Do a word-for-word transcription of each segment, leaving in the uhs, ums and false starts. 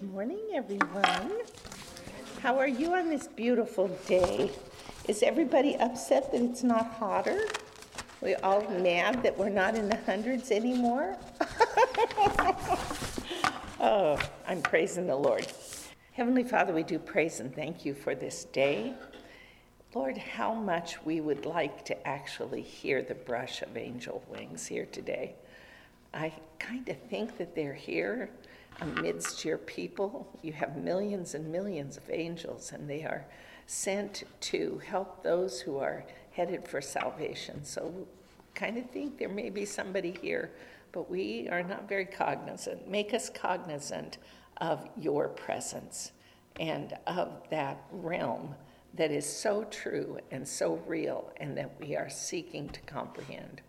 Good morning, everyone. How are you on this beautiful day? Is everybody upset that it's not hotter? We're all mad that we're not in the hundreds anymore? Oh, I'm praising the Lord. Heavenly Father, we do praise and thank you for this day. Lord, how much we would like to actually hear the brush of angel wings here today. I kind of think that they're here amidst your people. You have millions and millions of angels, and they are sent to help those who are headed for salvation. So kind of think there may be somebody here, but we are not very cognizant. Make us cognizant of your presence and of that realm that is so true and so real and that we are seeking to comprehend.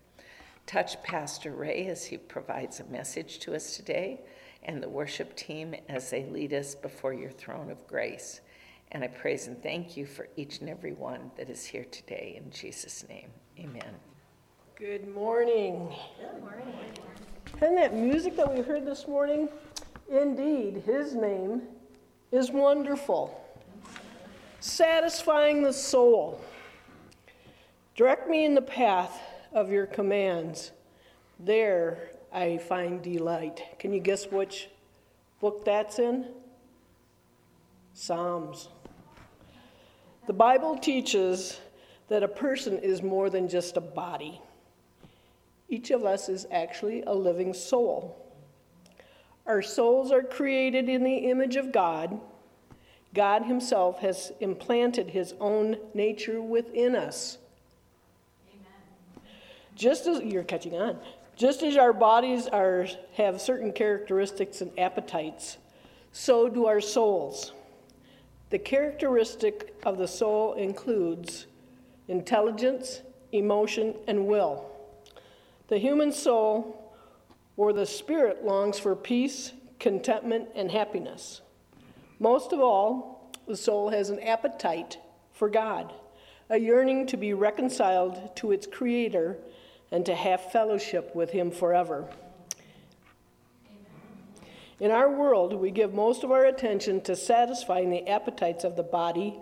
Touch Pastor Ray as he provides a message to us today, and the worship team as they lead us before your throne of grace. And I praise and thank you for each and every one that is here today. In Jesus' name, amen. Good morning. Good morning. And that music that we heard this morning, indeed, his name is wonderful, satisfying the soul. Direct me in the path of your commands, there I find delight. Can you guess which book that's in? Psalms. The Bible teaches that a person is more than just a body. Each of us is actually a living soul. Our souls are created in the image of God. God himself has implanted his own nature within us. Just as, you're catching on, just as our bodies are have certain characteristics and appetites, so do our souls. The characteristic of the soul includes intelligence, emotion, and will. The human soul, or the spirit, longs for peace, contentment, and happiness. Most of all, the soul has an appetite for God, a yearning to be reconciled to its Creator and to have fellowship with him forever. In our world, we give most of our attention to satisfying the appetites of the body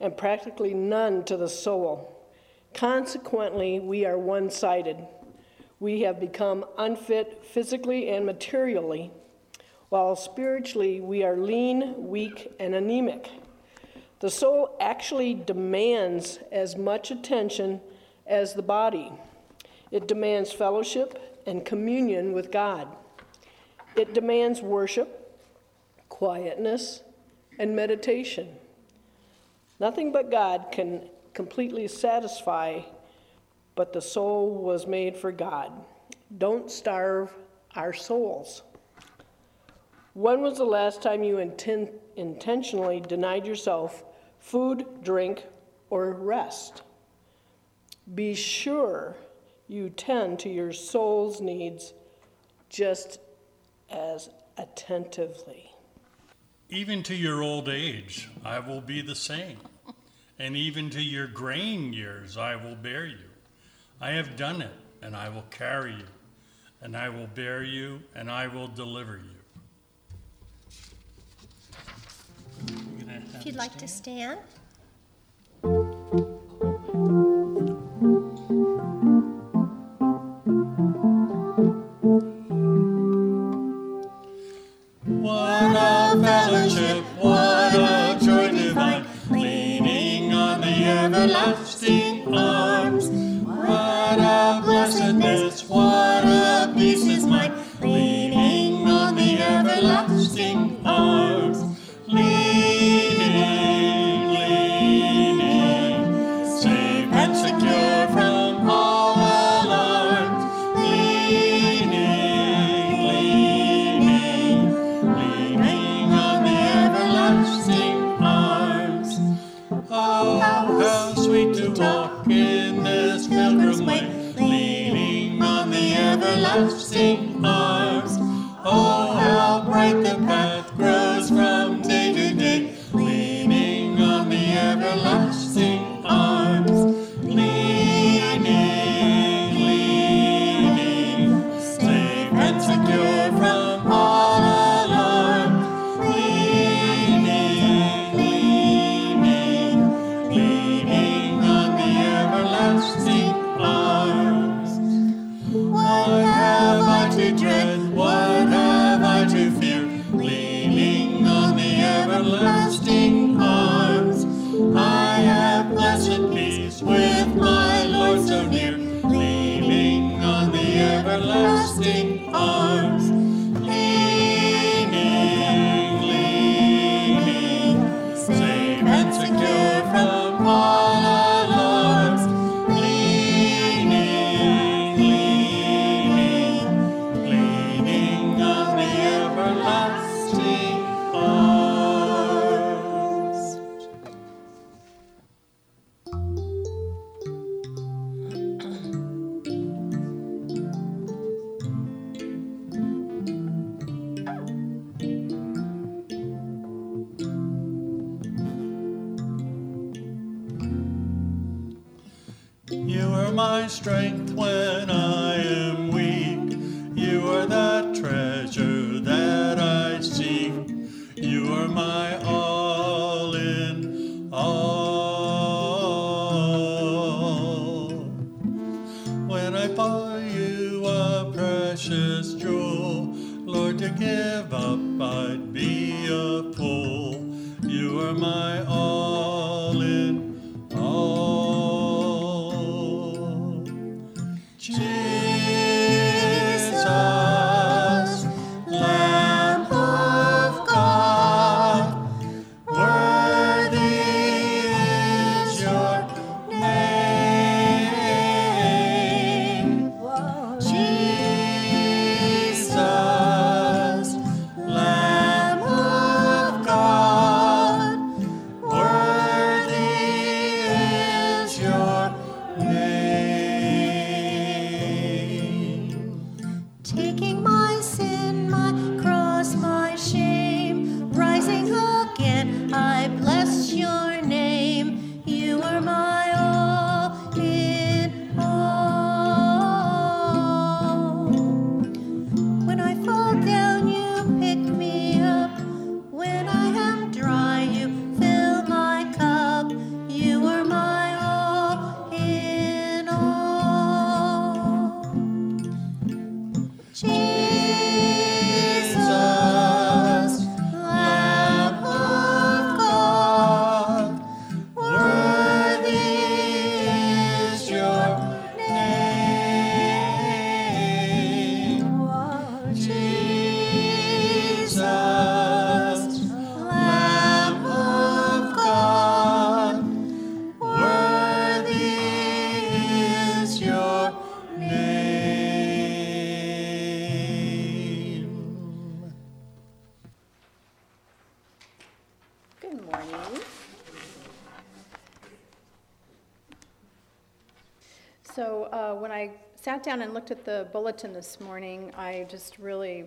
and practically none to the soul. Consequently, we are one-sided. We have become unfit physically and materially, while spiritually we are lean, weak, and anemic. The soul actually demands as much attention as the body. It demands fellowship and communion with God. It demands worship, quietness, and meditation. Nothing but God can completely satisfy, but the soul was made for God. Don't starve our souls. When was the last time you inten- intentionally denied yourself food, drink, or rest? Be sure you tend to your soul's needs just as attentively. Even to your old age, I will be the same, and even to your graying years, I will bear you. I have done it, and I will carry you, and I will bear you, and I will deliver you. If you'd like to stand. What a joy divine, leaning on the everlasting arms. What a blessedness, what a peace is mine, leaning on the everlasting arms. Leaning, leaning, safe and secure from all alarms. Leaning, leaning, leaning arms. Oh, how sweet to walk in this pilgrim's way, leaning on the everlasting arms. Oh, how bright the path grows from day to day, leaning on the everlasting arms. Leaning, leaning, safe and secure from all alarm. Leaning, blessed peace with my Lord so near, leaning on the everlasting arms. Leaning, leaning, safe and secure from all alarms. Leaning, leaning, leaning on the everlasting arms. My strength when I am weak, you are that treasure that I seek. You are my all in all. When I buy you a precious jewel, Lord, to give up I'd be a fool. You are my all in all. So uh, when I sat down and looked at the bulletin this morning, I just really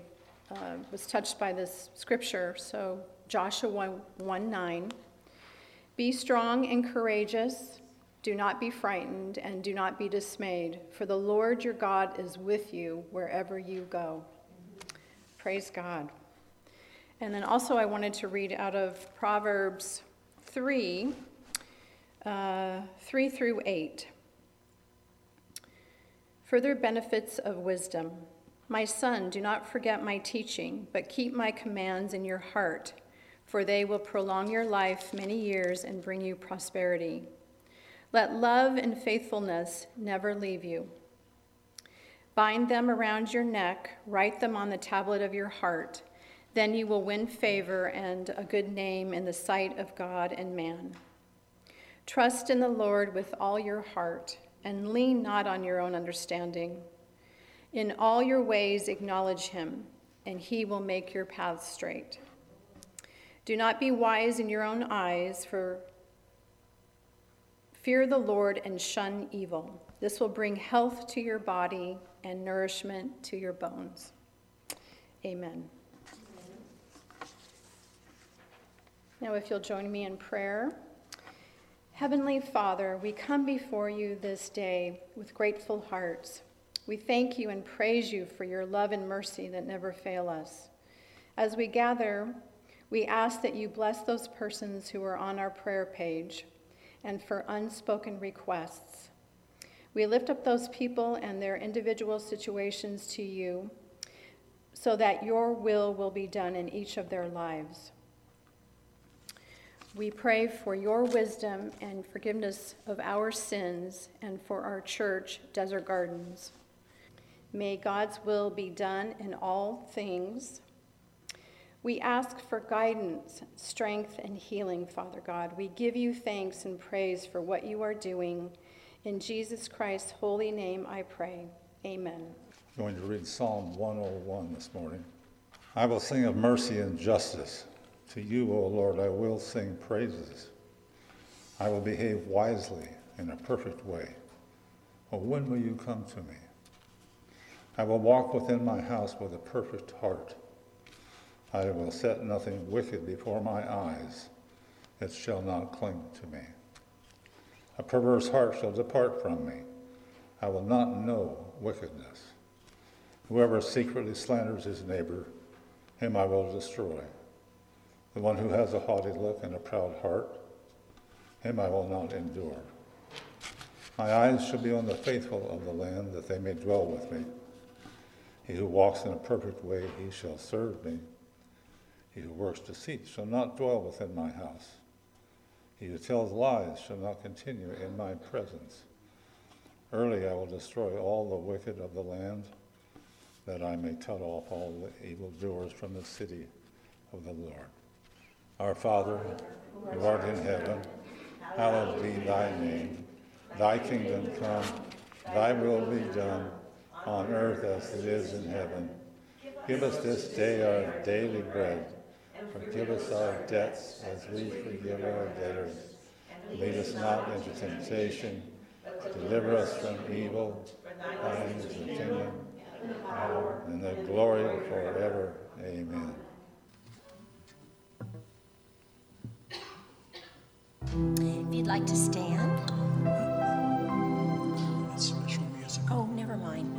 uh, was touched by this scripture. So Joshua one nine, be strong and courageous, do not be frightened, and do not be dismayed, for the Lord your God is with you wherever you go. Praise God. And then also I wanted to read out of Proverbs three, uh, three through eight. Further benefits of wisdom. My son, do not forget my teaching, but keep my commands in your heart, for they will prolong your life many years and bring you prosperity. Let love and faithfulness never leave you. Bind them around your neck, write them on the tablet of your heart. Then you will win favor and a good name in the sight of God and man. Trust in the Lord with all your heart, and lean not on your own understanding. In all your ways acknowledge him, and he will make your path straight. Do not be wise in your own eyes, for fear the Lord and shun evil. This will bring health to your body and nourishment to your bones. Amen. Now if you'll join me in prayer. Heavenly Father, we come before you this day with grateful hearts. We thank you and praise you for your love and mercy that never fail us. As we gather, we ask that you bless those persons who are on our prayer page and for unspoken requests. We lift up those people and their individual situations to you so that your will will be done in each of their lives. We pray for your wisdom and forgiveness of our sins and for our church, Desert Gardens. May God's will be done in all things. We ask for guidance, strength, and healing, Father God. We give you thanks and praise for what you are doing. In Jesus Christ's holy name I pray. Amen. I'm going to read Psalm one oh one this morning. I will sing of mercy and justice. To you, O Lord, I will sing praises. I will behave wisely in a perfect way. Oh, when will you come to me? I will walk within my house with a perfect heart. I will set nothing wicked before my eyes. It shall not cling to me. A perverse heart shall depart from me. I will not know wickedness. Whoever secretly slanders his neighbor, him I will destroy. The one who has a haughty look and a proud heart, him I will not endure. My eyes shall be on the faithful of the land, that they may dwell with me. He who walks in a perfect way, he shall serve me. He who works deceit shall not dwell within my house. He who tells lies shall not continue in my presence. Early I will destroy all the wicked of the land, that I may cut off all the evildoers from the city of the Lord. Our Father, who art in heaven, hallowed be thy name. Thy kingdom come, thy will be done, on earth as it is in heaven. Give us this day our daily bread, and forgive us our debts as we forgive our debtors. And lead us not into temptation, but deliver us from evil. Thine is the kingdom, and the power, and the glory forever. Amen. If you'd like to stand. That's special music. Oh, never mind.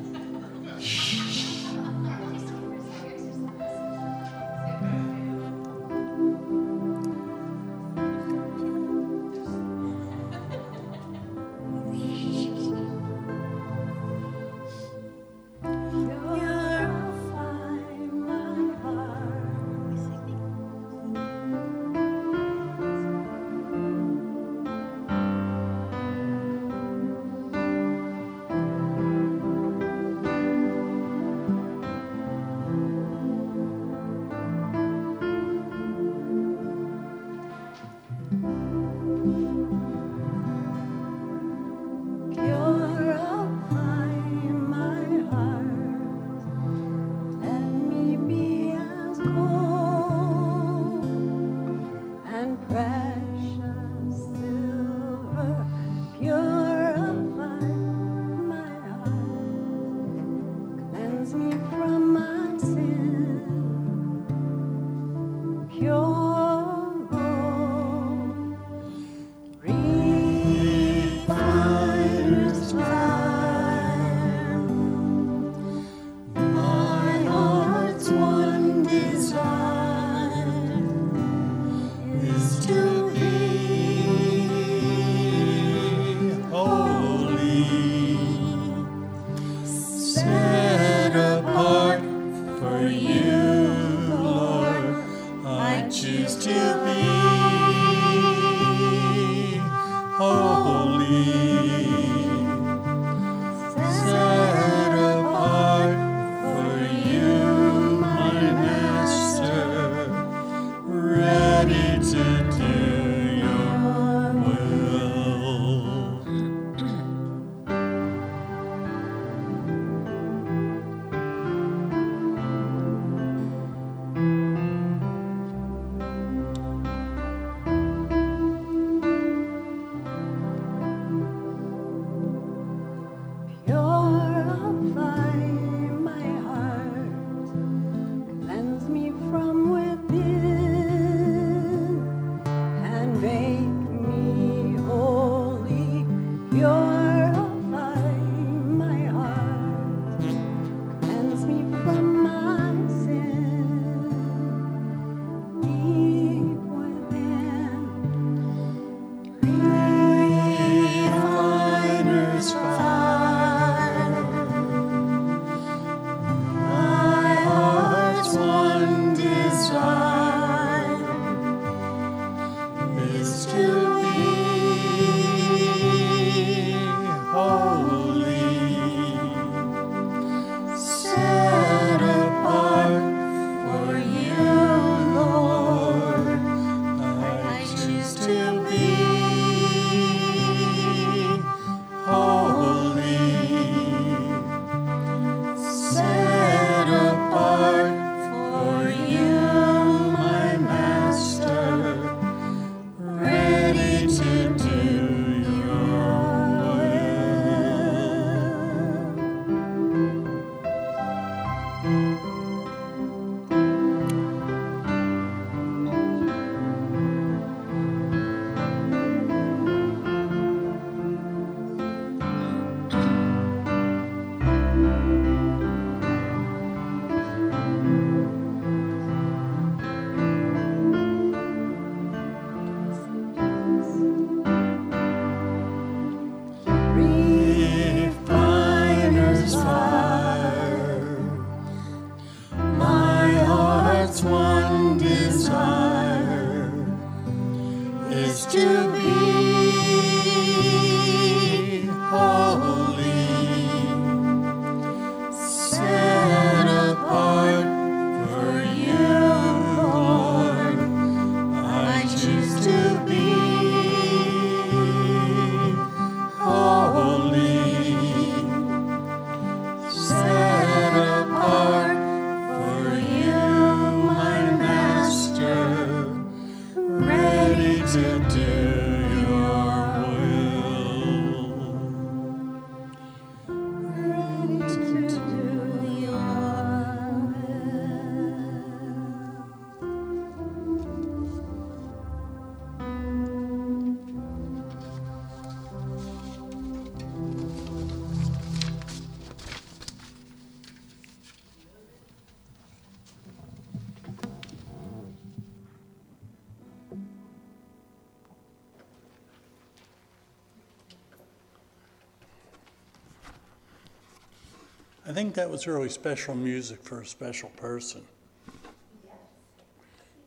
I think that was really special music for a special person.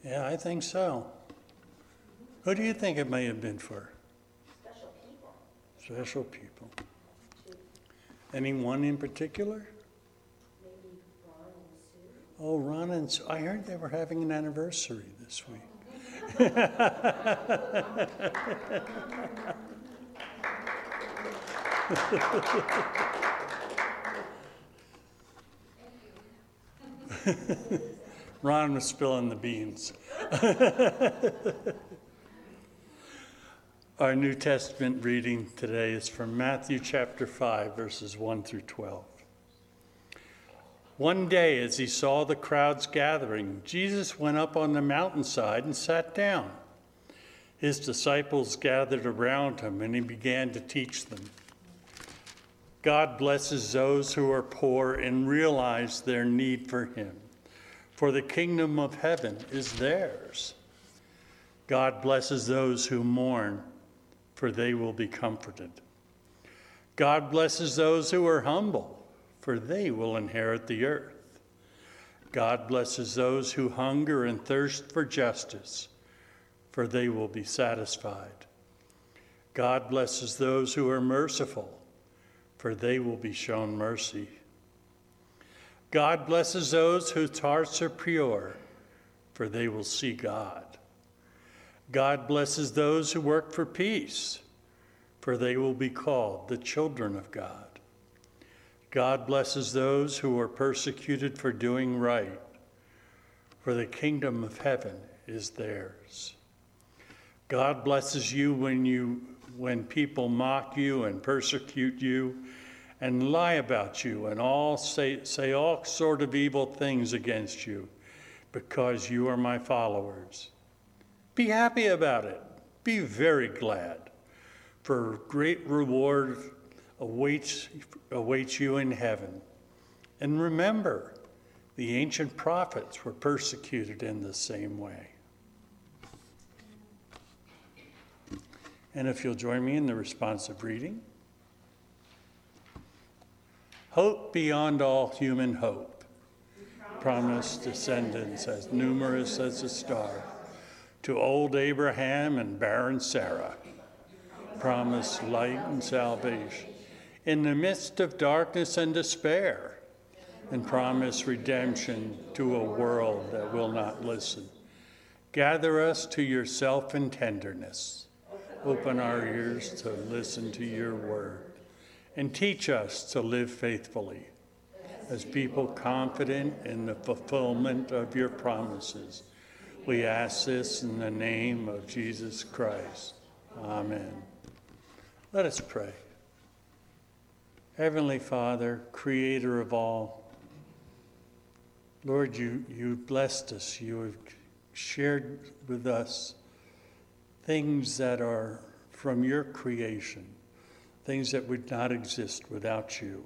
Yeah, I think so. Who do you think it may have been for? Special people. Special people. Anyone in particular? Maybe Ron and Sue. Oh, Ron and Sue. I heard they were having an anniversary this week. Ron was spilling the beans. Our New Testament reading today is from Matthew chapter five, verses one through twelve. One day, as he saw the crowds gathering, Jesus went up on the mountainside and sat down. His disciples gathered around him, and he began to teach them. God blesses those who are poor and realize their need for him, for the kingdom of heaven is theirs. God blesses those who mourn, for they will be comforted. God blesses those who are humble, for they will inherit the earth. God blesses those who hunger and thirst for justice, for they will be satisfied. God blesses those who are merciful, for they will be shown mercy. God blesses those whose hearts are pure, for they will see God. God blesses those who work for peace, for they will be called the children of God. God blesses those who are persecuted for doing right, for the kingdom of heaven is theirs. God blesses you when you, when people mock you and persecute you and lie about you and all say, say all sort of evil things against you, because you are my followers. Be happy about it. Be very glad, for great reward awaits awaits you in heaven. And remember, the ancient prophets were persecuted in the same way. And if you'll join me in the responsive reading. Hope beyond all human hope. Promised descendants as numerous as a star to old Abraham and barren Sarah. Promised light and salvation in the midst of darkness and despair, and promise redemption to a world that will not listen. Gather us to yourself in tenderness. Open our ears to listen to your word, and teach us to live faithfully as people confident in the fulfillment of your promises. We ask this in the name of Jesus Christ. Amen. Let us pray. Heavenly Father, creator of all, Lord, you, you blessed us. You have shared with us things that are from your creation, things that would not exist without you.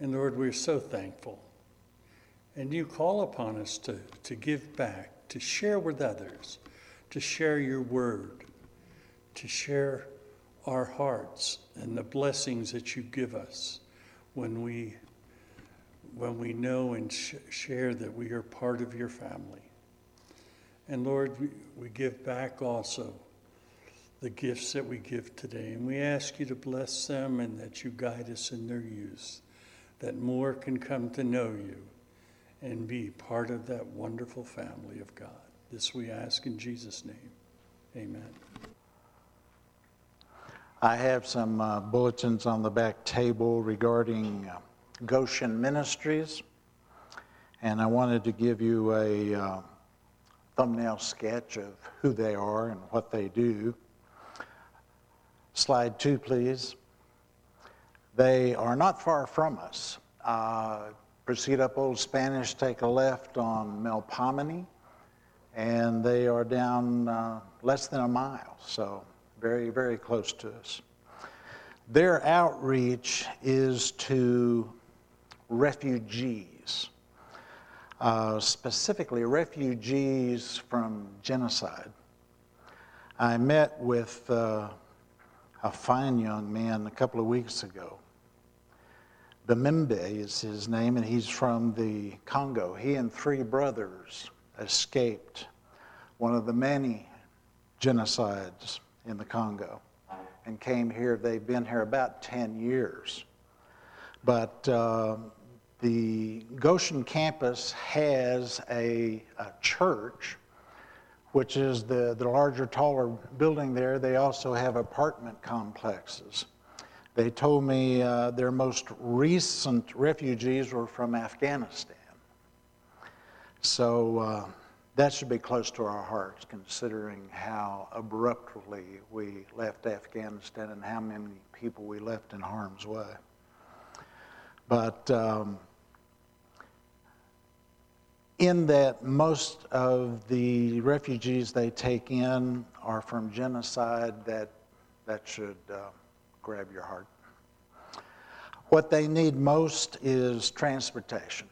And Lord, we're so thankful. And you call upon us to, to give back, to share with others, to share your word, to share our hearts and the blessings that you give us when we when we know and sh- share that we are part of your family. And Lord, we, we give back also the gifts that we give today. And we ask you to bless them and that you guide us in their use, that more can come to know you and be part of that wonderful family of God. This we ask in Jesus' name. Amen. I have some uh, bulletins on the back table regarding uh, Goshen Ministries, and I wanted to give you a uh, thumbnail sketch of who they are and what they do. Slide two, please. They are not far from us. Uh, proceed up Old Spanish, take a left on Melpomene, and they are down uh, less than a mile, so very, very close to us. Their outreach is to refugees, uh, specifically refugees from genocide. I met with uh, a fine young man a couple of weeks ago Demembe is his name, and he's from the Congo. He and three brothers escaped one of the many genocides in the Congo and came here. They've been here about ten years. But uh, the Goshen campus has a, a church, which is the, the larger, taller building there. They also have apartment complexes. They told me uh, their most recent refugees were from Afghanistan. So uh, that should be close to our hearts, considering how abruptly we left Afghanistan and how many people we left in harm's way. But um, in that most of the refugees they take in are from genocide, that that should uh, grab your heart. What they need most is transportation.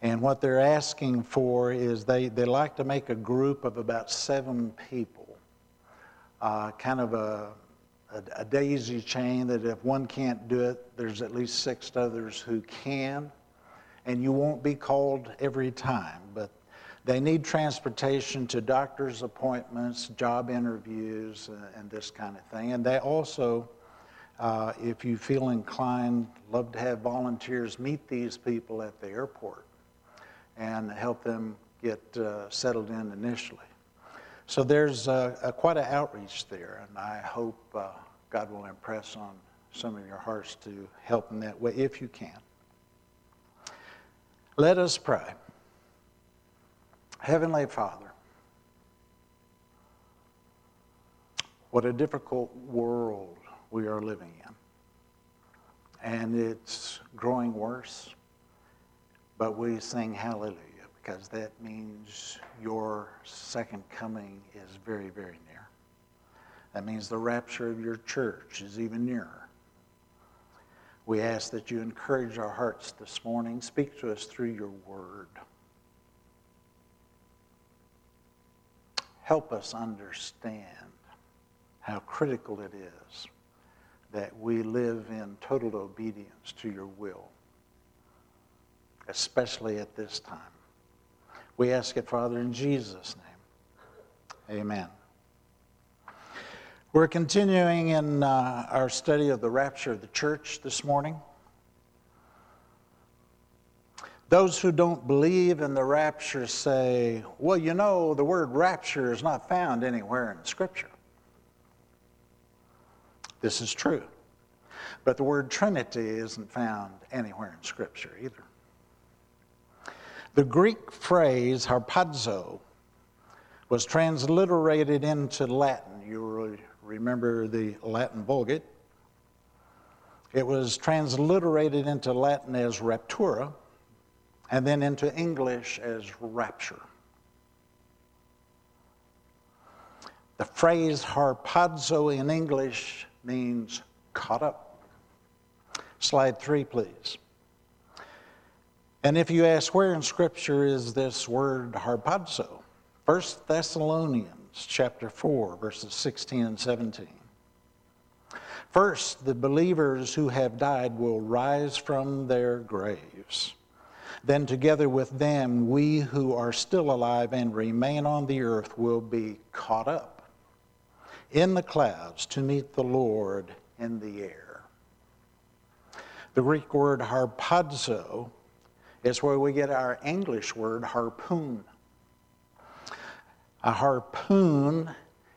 And what they're asking for is they, they like to make a group of about seven people, uh, kind of a, a, a daisy chain that if one can't do it, there's at least six others who can. And you won't be called every time, but they need transportation to doctor's appointments, job interviews, uh, and this kind of thing. And they also, uh, if you feel inclined, love to have volunteers meet these people at the airport and help them get uh, settled in initially. So there's uh, a, quite an outreach there, and I hope uh, God will impress on some of your hearts to help in that way if you can. Let us pray. Heavenly Father, what a difficult world we are living in. And it's growing worse, but we sing hallelujah because that means your second coming is very, very near. That means the rapture of your church is even nearer. We ask that you encourage our hearts this morning. Speak to us through your word. Help us understand how critical it is that we live in total obedience to your will, especially at this time. We ask it, Father, in Jesus' name. Amen. We're continuing in uh, our study of the rapture of the church this morning. Those who don't believe in the rapture say, well, you know, the word rapture is not found anywhere in Scripture. This is true. But the word Trinity isn't found anywhere in Scripture either. The Greek phrase harpazo was transliterated into Latin. You remember the Latin Vulgate. It was transliterated into Latin as raptura, and then into English as rapture. The phrase harpazo in English means caught up. Slide three, please. And if you ask where in Scripture is this word harpazo, First Thessalonians chapter four, verses sixteen and seventeen. First, the believers who have died will rise from their graves. Then together with them, we who are still alive and remain on the earth will be caught up in the clouds to meet the Lord in the air. The Greek word harpazo is where we get our English word harpoon. A harpoon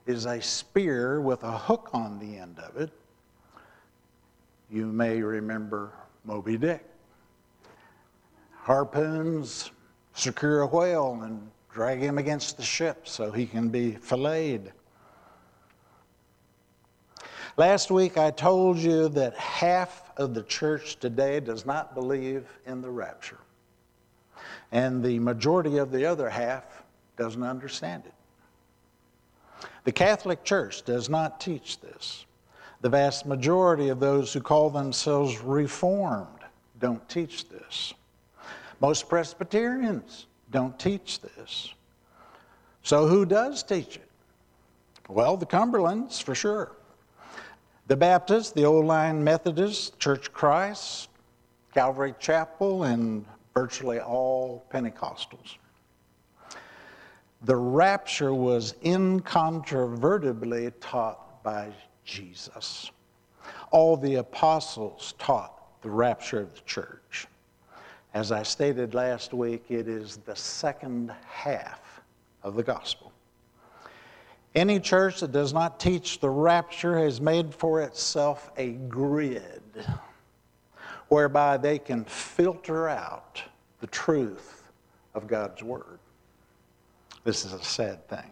is a spear with a hook on the end of it. You may remember Moby Dick. Harpoons secure a whale and drag him against the ship so he can be filleted. Last week I told you that half of the church today does not believe in the rapture, and the majority of the other half doesn't understand it. The Catholic Church does not teach this. The vast majority of those who call themselves Reformed don't teach this. Most Presbyterians don't teach this. So who does teach it? Well, the Cumberlands, for sure. The Baptists, the Old Line Methodists, Church of Christ, Calvary Chapel and virtually all Pentecostals. The rapture was incontrovertibly taught by Jesus. All the apostles taught the rapture of the church. As I stated last week, it is the second half of the gospel. Any church that does not teach the rapture has made for itself a grid whereby they can filter out the truth of God's word. This is a sad thing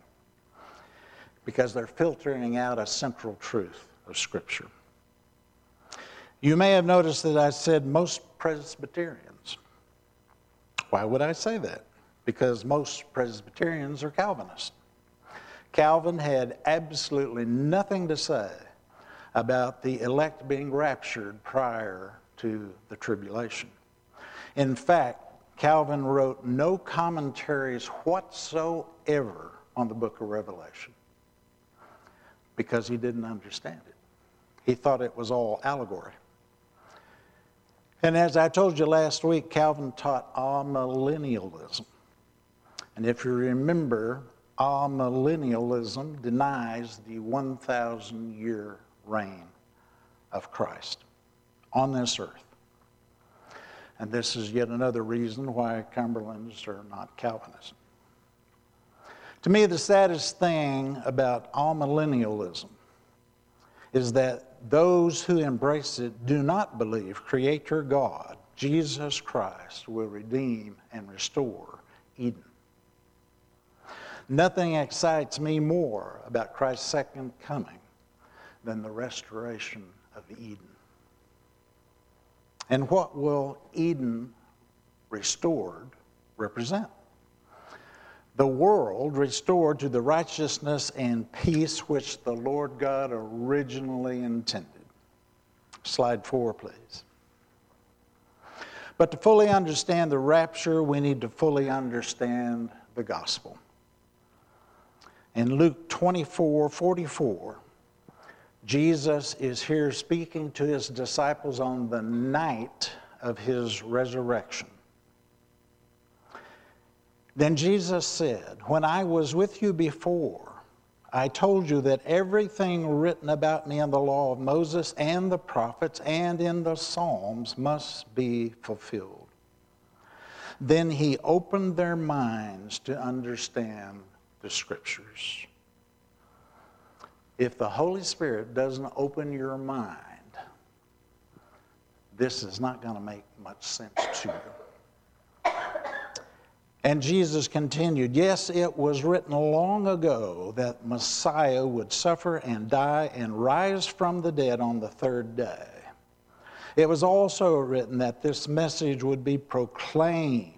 because they're filtering out a central truth of Scripture. You may have noticed that I said most Presbyterians. Why would I say that? Because most Presbyterians are Calvinists. Calvin had absolutely nothing to say about the elect being raptured prior to the tribulation. In fact, Calvin wrote no commentaries whatsoever on the book of Revelation because he didn't understand it. He thought it was all allegory. And as I told you last week, Calvin taught amillennialism. And if you remember, amillennialism denies the one thousand year reign of Christ on this earth. And this is yet another reason why Cumberlands are not Calvinists. To me, the saddest thing about amillennialism is that those who embrace it do not believe Creator God, Jesus Christ, will redeem and restore Eden. Nothing excites me more about Christ's second coming than the restoration of Eden. And what will Eden restored represent? The world restored to the righteousness and peace which the Lord God originally intended. Slide four, please. But to fully understand the rapture, we need to fully understand the gospel. In Luke twenty-four forty-four, Jesus is here speaking to his disciples on the night of his resurrection. Then Jesus said, "When I was with you before, I told you that everything written about me in the law of Moses and the prophets and in the Psalms must be fulfilled." Then he opened their minds to understand the Scriptures. If the Holy Spirit doesn't open your mind, this is not going to make much sense to you. And Jesus continued, "Yes, it was written long ago that Messiah would suffer and die and rise from the dead on the third day. It was also written that this message would be proclaimed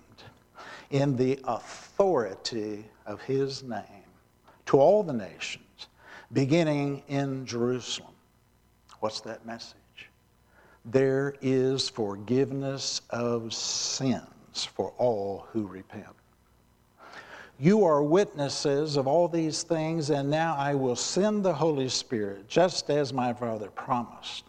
in the authority of his name to all the nations, beginning in Jerusalem." What's that message? There is forgiveness of sins for all who repent. You are witnesses of all these things, and now I will send the Holy Spirit, just as my Father promised.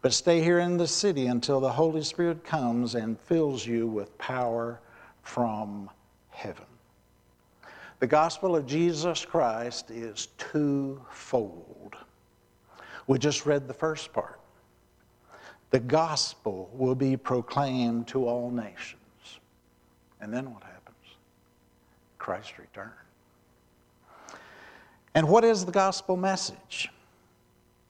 But stay here in the city until the Holy Spirit comes and fills you with power from heaven. The gospel of Jesus Christ is twofold. We just read the first part. The gospel will be proclaimed to all nations. And then what happens? Christ's return. And what is the gospel message?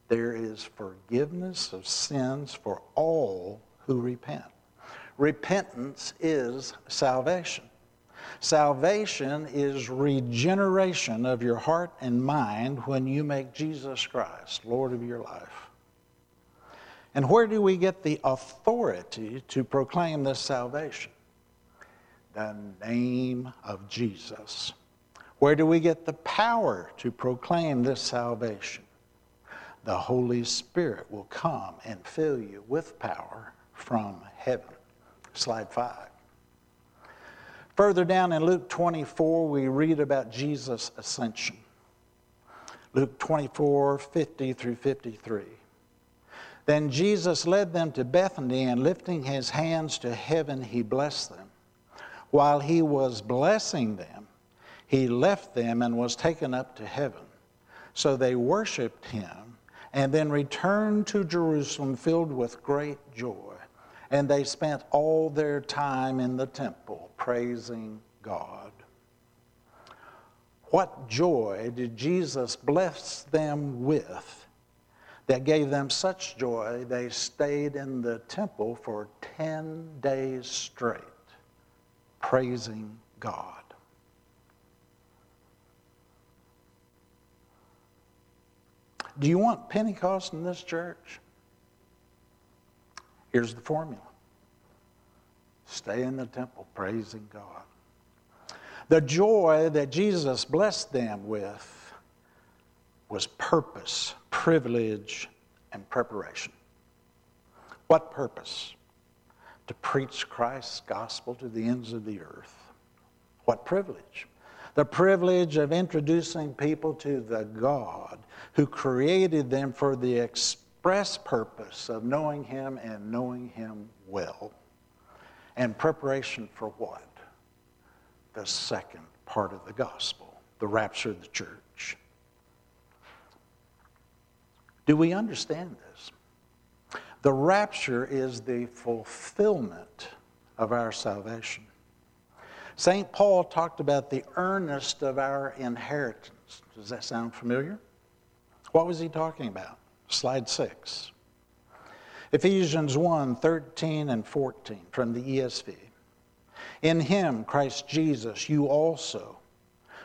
There is forgiveness of sins for all who repent. Repentance is salvation. Salvation is regeneration of your heart and mind when you make Jesus Christ Lord of your life. And where do we get the authority to proclaim this salvation? The name of Jesus. Where do we get the power to proclaim this salvation? The Holy Spirit will come and fill you with power from heaven. Slide five. Further down in Luke twenty-four, we read about Jesus' ascension. Luke twenty-four fifty through fifty-three. Then Jesus led them to Bethany, and lifting his hands to heaven, he blessed them. While he was blessing them, he left them and was taken up to heaven. So they worshiped him and then returned to Jerusalem filled with great joy. And they spent all their time in the temple praising God. What joy did Jesus bless them with that gave them such joy they stayed in the temple for ten days straight, praising God? Do you want Pentecost in this church? Here's the formula. Stay in the temple, praising God. The joy that Jesus blessed them with was purpose, privilege, and preparation. What purpose? To preach Christ's gospel to the ends of the earth. What privilege? The privilege of introducing people to the God who created them for the express purpose of knowing Him and knowing Him well. And preparation for what? The second part of the gospel, the rapture of the church. Do we understand this? The rapture is the fulfillment of our salvation. Saint Paul talked about the earnest of our inheritance. Does that sound familiar? What was he talking about? Slide six. Ephesians one, thirteen and fourteen from the E S V. In him, Christ Jesus, you also,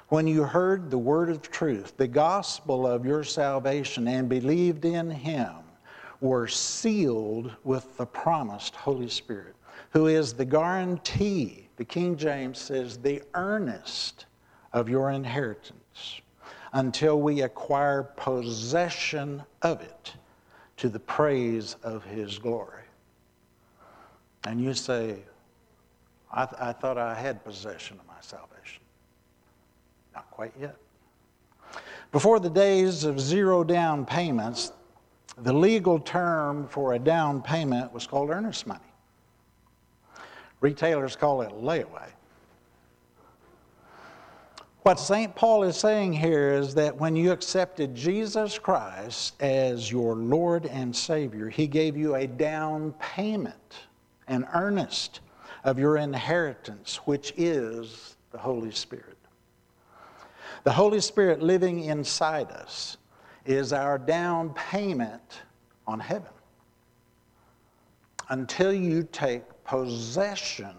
when you heard the word of truth, the gospel of your salvation, and believed in him, were sealed with the promised Holy Spirit, who is the guarantee. The King James says, the earnest of your inheritance until we acquire possession of it to the praise of his glory. And you say, I, th- I thought I had possession of my salvation. Not quite yet. Before the days of zero down payments, the legal term for a down payment was called earnest money. Retailers call it layaway. What Saint Paul is saying here is that when you accepted Jesus Christ as your Lord and Savior, he gave you a down payment, an earnest of your inheritance, which is the Holy Spirit. The Holy Spirit living inside us is our down payment on heaven. Until you take possession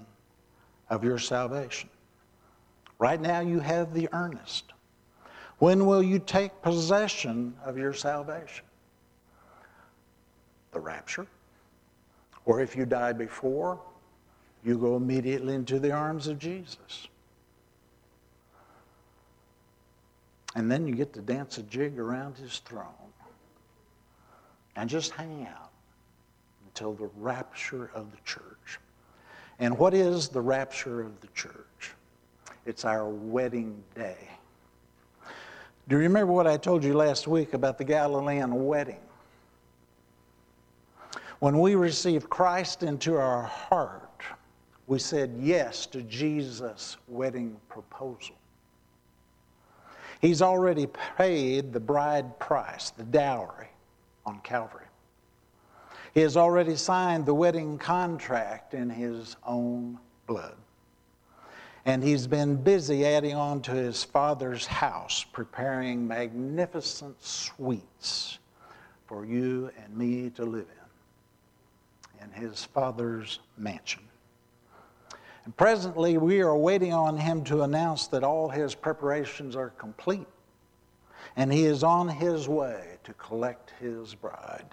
of your salvation. Right now you have the earnest. When will you take possession of your salvation? The rapture. Or if you die before, you go immediately into the arms of Jesus. And then you get to dance a jig around his throne and just hang out until the rapture of the church. And what is the rapture of the church? It's our wedding day. Do you remember what I told you last week about the Galilean wedding? When we received Christ into our heart, we said yes to Jesus' wedding proposal. He's already paid the bride price, the dowry on Calvary. He has already signed the wedding contract in his own blood. And he's been busy adding on to his Father's house, preparing magnificent suites for you and me to live in, in his Father's mansion. And presently, we are waiting on him to announce that all his preparations are complete, and he is on his way to collect his bride,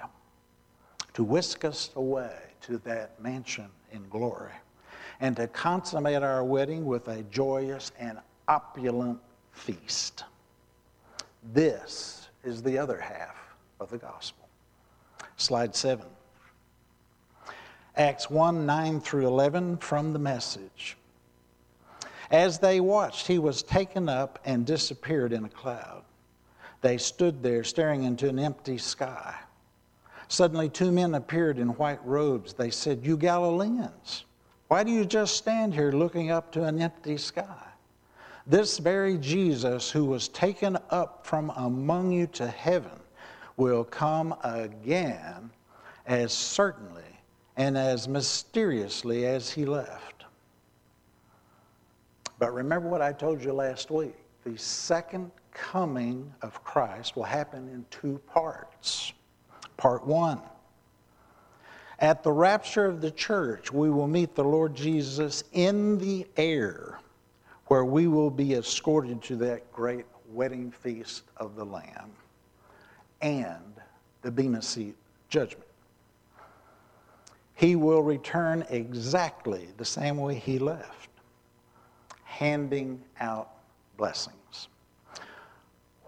to whisk us away to that mansion in glory, and to consummate our wedding with a joyous and opulent feast. This is the other half of the gospel. Slide seven. Acts one, nine through eleven from the Message. As they watched, he was taken up and disappeared in a cloud. They stood there staring into an empty sky. Suddenly two men appeared in white robes. They said, "You Galileans, why do you just stand here looking up to an empty sky? This very Jesus who was taken up from among you to heaven will come again as certainly and as mysteriously as he left." But remember what I told you last week. The second coming of Christ will happen in two parts. Part one, at the rapture of the church, we will meet the Lord Jesus in the air, where we will be escorted to that great wedding feast of the Lamb and the Bema Seat judgment. He will return exactly the same way he left, handing out blessings.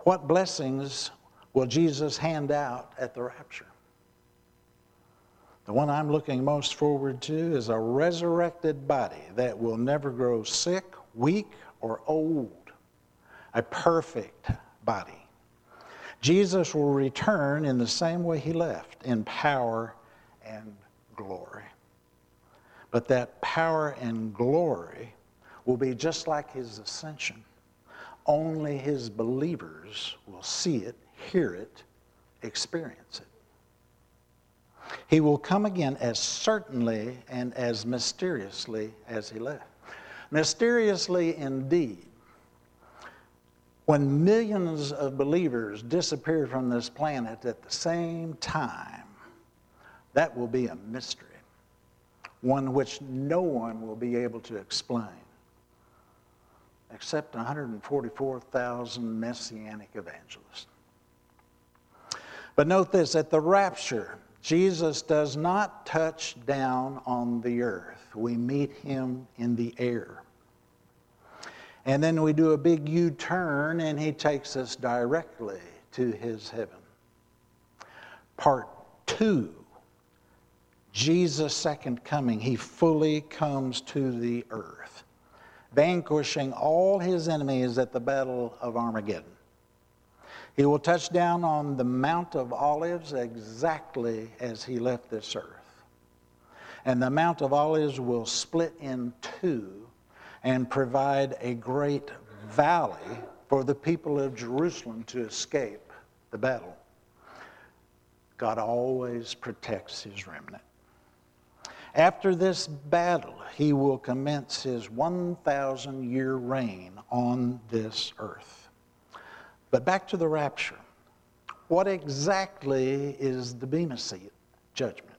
What blessings will Jesus hand out at the rapture? The one I'm looking most forward to is a resurrected body that will never grow sick, weak, or old. A perfect body. Jesus will return in the same way he left, in power and glory. But that power and glory will be just like his ascension. Only his believers will see it, hear it, experience it. He will come again as certainly and as mysteriously as he left. Mysteriously indeed. When millions of believers disappear from this planet at the same time, that will be a mystery, one which no one will be able to explain, except one hundred forty-four thousand messianic evangelists. But note this, at the rapture, Jesus does not touch down on the earth. We meet him in the air. And then we do a big U-turn and he takes us directly to his heaven. Part two, Jesus' second coming, he fully comes to the earth, vanquishing all his enemies at the Battle of Armageddon. He will touch down on the Mount of Olives exactly as he left this earth. And the Mount of Olives will split in two and provide a great valley for the people of Jerusalem to escape the battle. God always protects his remnant. After this battle, he will commence his one thousand year reign on this earth. But back to the rapture. What exactly is the Bema Seat judgment?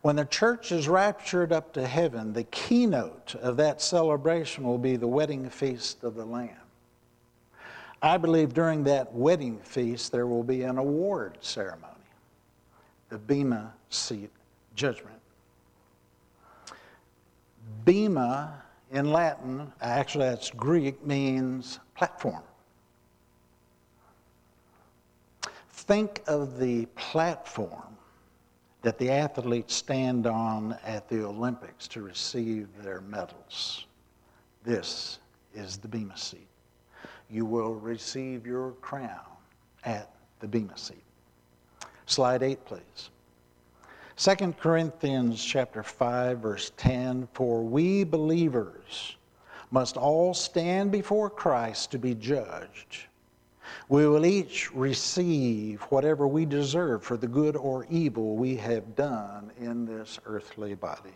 When the church is raptured up to heaven, the keynote of that celebration will be the wedding feast of the Lamb. I believe during that wedding feast there will be an award ceremony, the Bema Seat judgment. Bema in Latin, actually that's Greek, means platform. Think of the platform that the athletes stand on at the Olympics to receive their medals. This is the Bema Seat. You will receive your crown at the Bema Seat. Slide eight, please. Second Corinthians chapter five, verse ten, for we believers must all stand before Christ to be judged. We will each receive whatever we deserve for the good or evil we have done in this earthly body.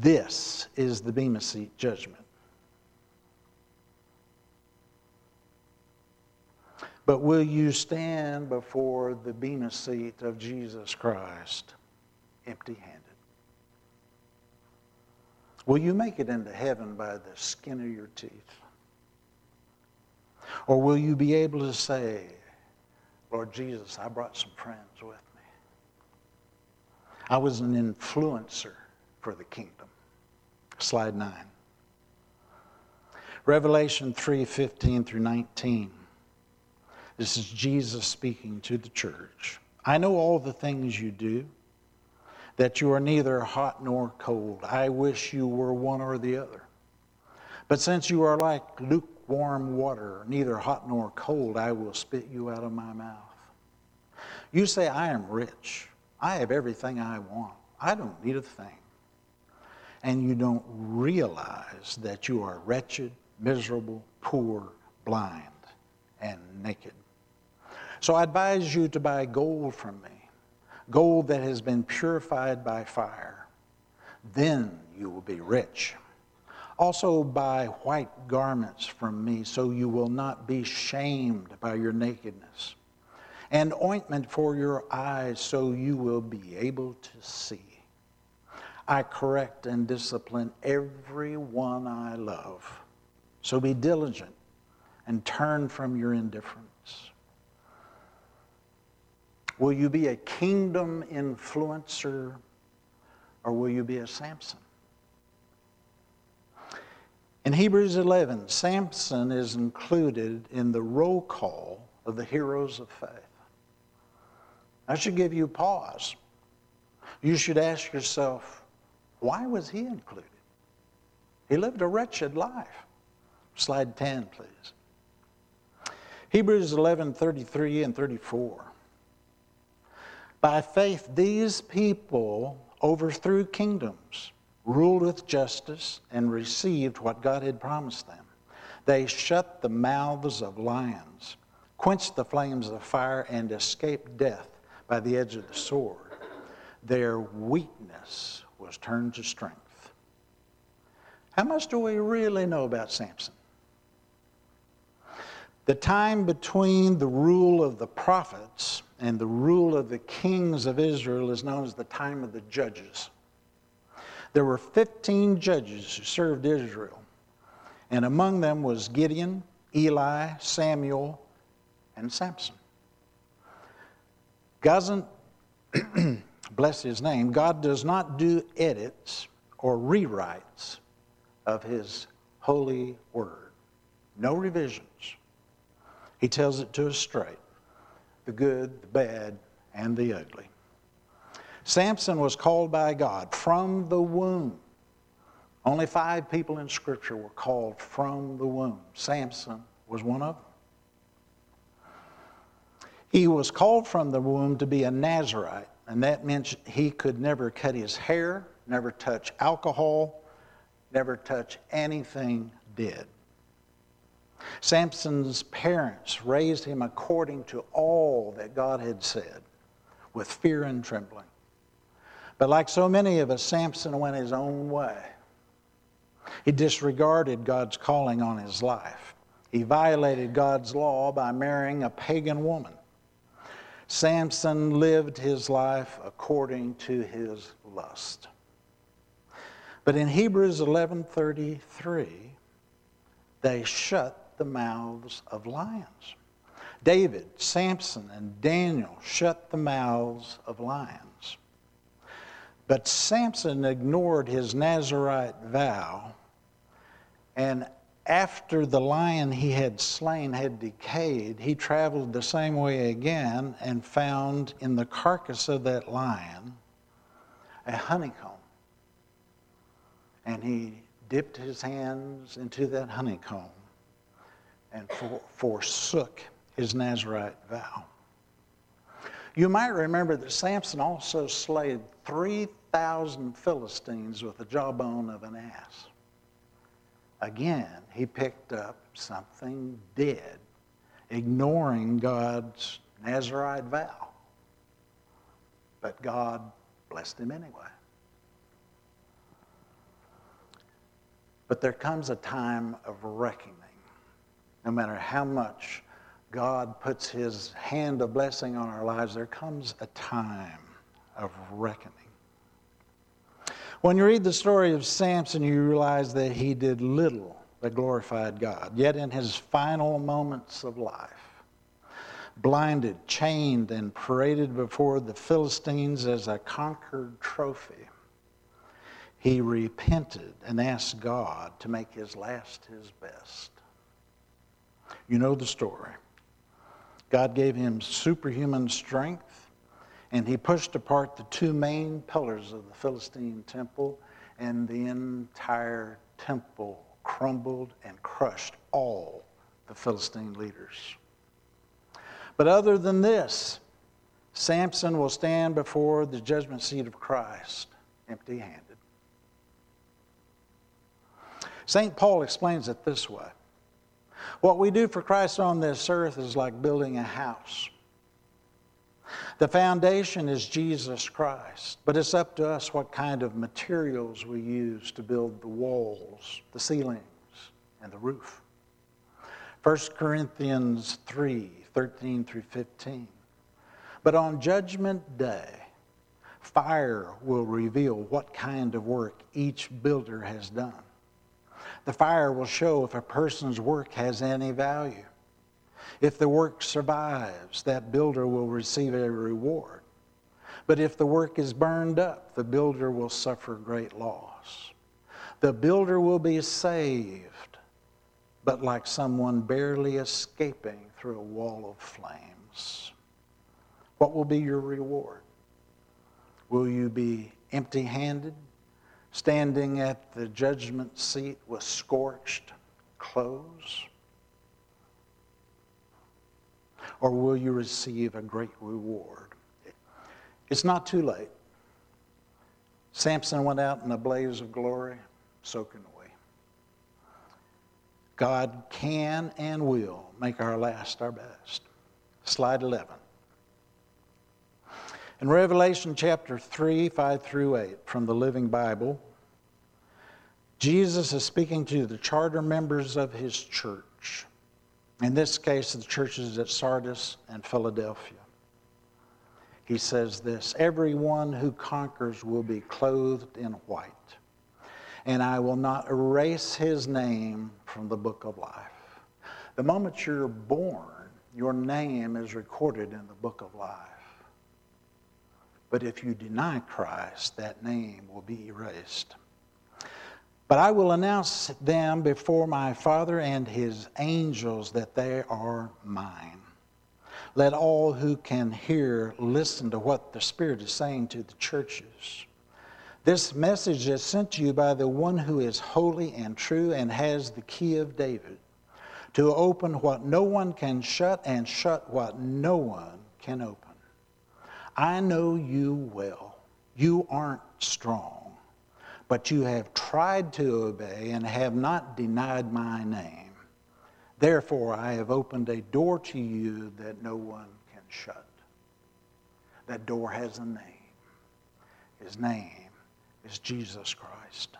This is the Bema Seat judgment. But will you stand before the Bema Seat of Jesus Christ empty-handed? Will you make it into heaven by the skin of your teeth? Or will you be able to say, Lord Jesus, I brought some friends with me. I was an influencer for the kingdom. Slide nine. Revelation three fifteen through nineteen. This is Jesus speaking to the church. I know all the things you do, that you are neither hot nor cold. I wish you were one or the other. But since you are like lukewarm warm water, neither hot nor cold, I will spit you out of my mouth. You say, I am rich. I have everything I want. I don't need a thing. And you don't realize that you are wretched, miserable, poor, blind, and naked. So I advise you to buy gold from me, gold that has been purified by fire. Then you will be rich. Also buy white garments from me, so you will not be shamed by your nakedness, and ointment for your eyes, so you will be able to see. I correct and discipline everyone I love, so be diligent and turn from your indifference. Will you be a kingdom influencer, or will you be a Samson? In Hebrews eleven, Samson is included in the roll call of the heroes of faith. That should give you pause. You should ask yourself, why was he included? He lived a wretched life. Slide ten, please. Hebrews eleven, thirty-three and thirty-four. By faith, these people overthrew kingdoms, ruled with justice, and received what God had promised them. They shut the mouths of lions, quenched the flames of fire, and escaped death by the edge of the sword. Their weakness was turned to strength. How much do we really know about Samson? The time between the rule of the prophets and the rule of the kings of Israel is known as the time of the judges. There were fifteen judges who served Israel, and among them was Gideon, Eli, Samuel, and Samson. God, bless his name, God does not do edits or rewrites of his holy word. No revisions. He tells it to us straight, the good, the bad, and the ugly. Samson was called by God from the womb. Only five people in Scripture were called from the womb. Samson was one of them. He was called from the womb to be a Nazirite, and that meant he could never cut his hair, never touch alcohol, never touch anything dead. Samson's parents raised him according to all that God had said, with fear and trembling. But like so many of us, Samson went his own way. He disregarded God's calling on his life. He violated God's law by marrying a pagan woman. Samson lived his life according to his lust. But in Hebrews eleven thirty-three, they shut the mouths of lions. David, Samson, and Daniel shut the mouths of lions. But Samson ignored his Nazirite vow, and after the lion he had slain had decayed, he traveled the same way again and found in the carcass of that lion a honeycomb. And he dipped his hands into that honeycomb and for- forsook his Nazirite vow. You might remember that Samson also slayed three thousand Philistines with the jawbone of an ass. Again, he picked up something dead, ignoring God's Nazirite vow. But God blessed him anyway. But there comes a time of reckoning. No matter how much God puts his hand of blessing on our lives, there comes a time of reckoning. When you read the story of Samson, you realize that he did little that glorified God. Yet in his final moments of life, blinded, chained, and paraded before the Philistines as a conquered trophy, he repented and asked God to make his last his best. You know the story. God gave him superhuman strength, and he pushed apart the two main pillars of the Philistine temple, and the entire temple crumbled and crushed all the Philistine leaders. But other than this, Samson will stand before the judgment seat of Christ empty-handed. Saint Paul explains it this way. What we do for Christ on this earth is like building a house. The foundation is Jesus Christ, but it's up to us what kind of materials we use to build the walls, the ceilings, and the roof. First Corinthians three, thirteen through fifteen. But on Judgment Day, fire will reveal what kind of work each builder has done. The fire will show if a person's work has any value. If the work survives, that builder will receive a reward. But if the work is burned up, the builder will suffer great loss. The builder will be saved, but like someone barely escaping through a wall of flames. What will be your reward? Will you be empty-handed, standing at the judgment seat with scorched clothes? Or will you receive a great reward? It's not too late. Samson went out in a blaze of glory, so can we. God can and will make our last our best. Slide eleven. In Revelation chapter three, five through eight, from the Living Bible, Jesus is speaking to the charter members of his church. In this case, the churches at Sardis and Philadelphia. He says this, everyone who conquers will be clothed in white, and I will not erase his name from the book of life. The moment you're born, your name is recorded in the book of life. But if you deny Christ, that name will be erased. But I will announce them before my Father and his angels that they are mine. Let all who can hear listen to what the Spirit is saying to the churches. This message is sent to you by the one who is holy and true and has the key of David, to open what no one can shut and shut what no one can open. I know you well. You aren't strong. But you have tried to obey and have not denied my name. Therefore, I have opened a door to you that no one can shut. That door has a name. His name is Jesus Christ.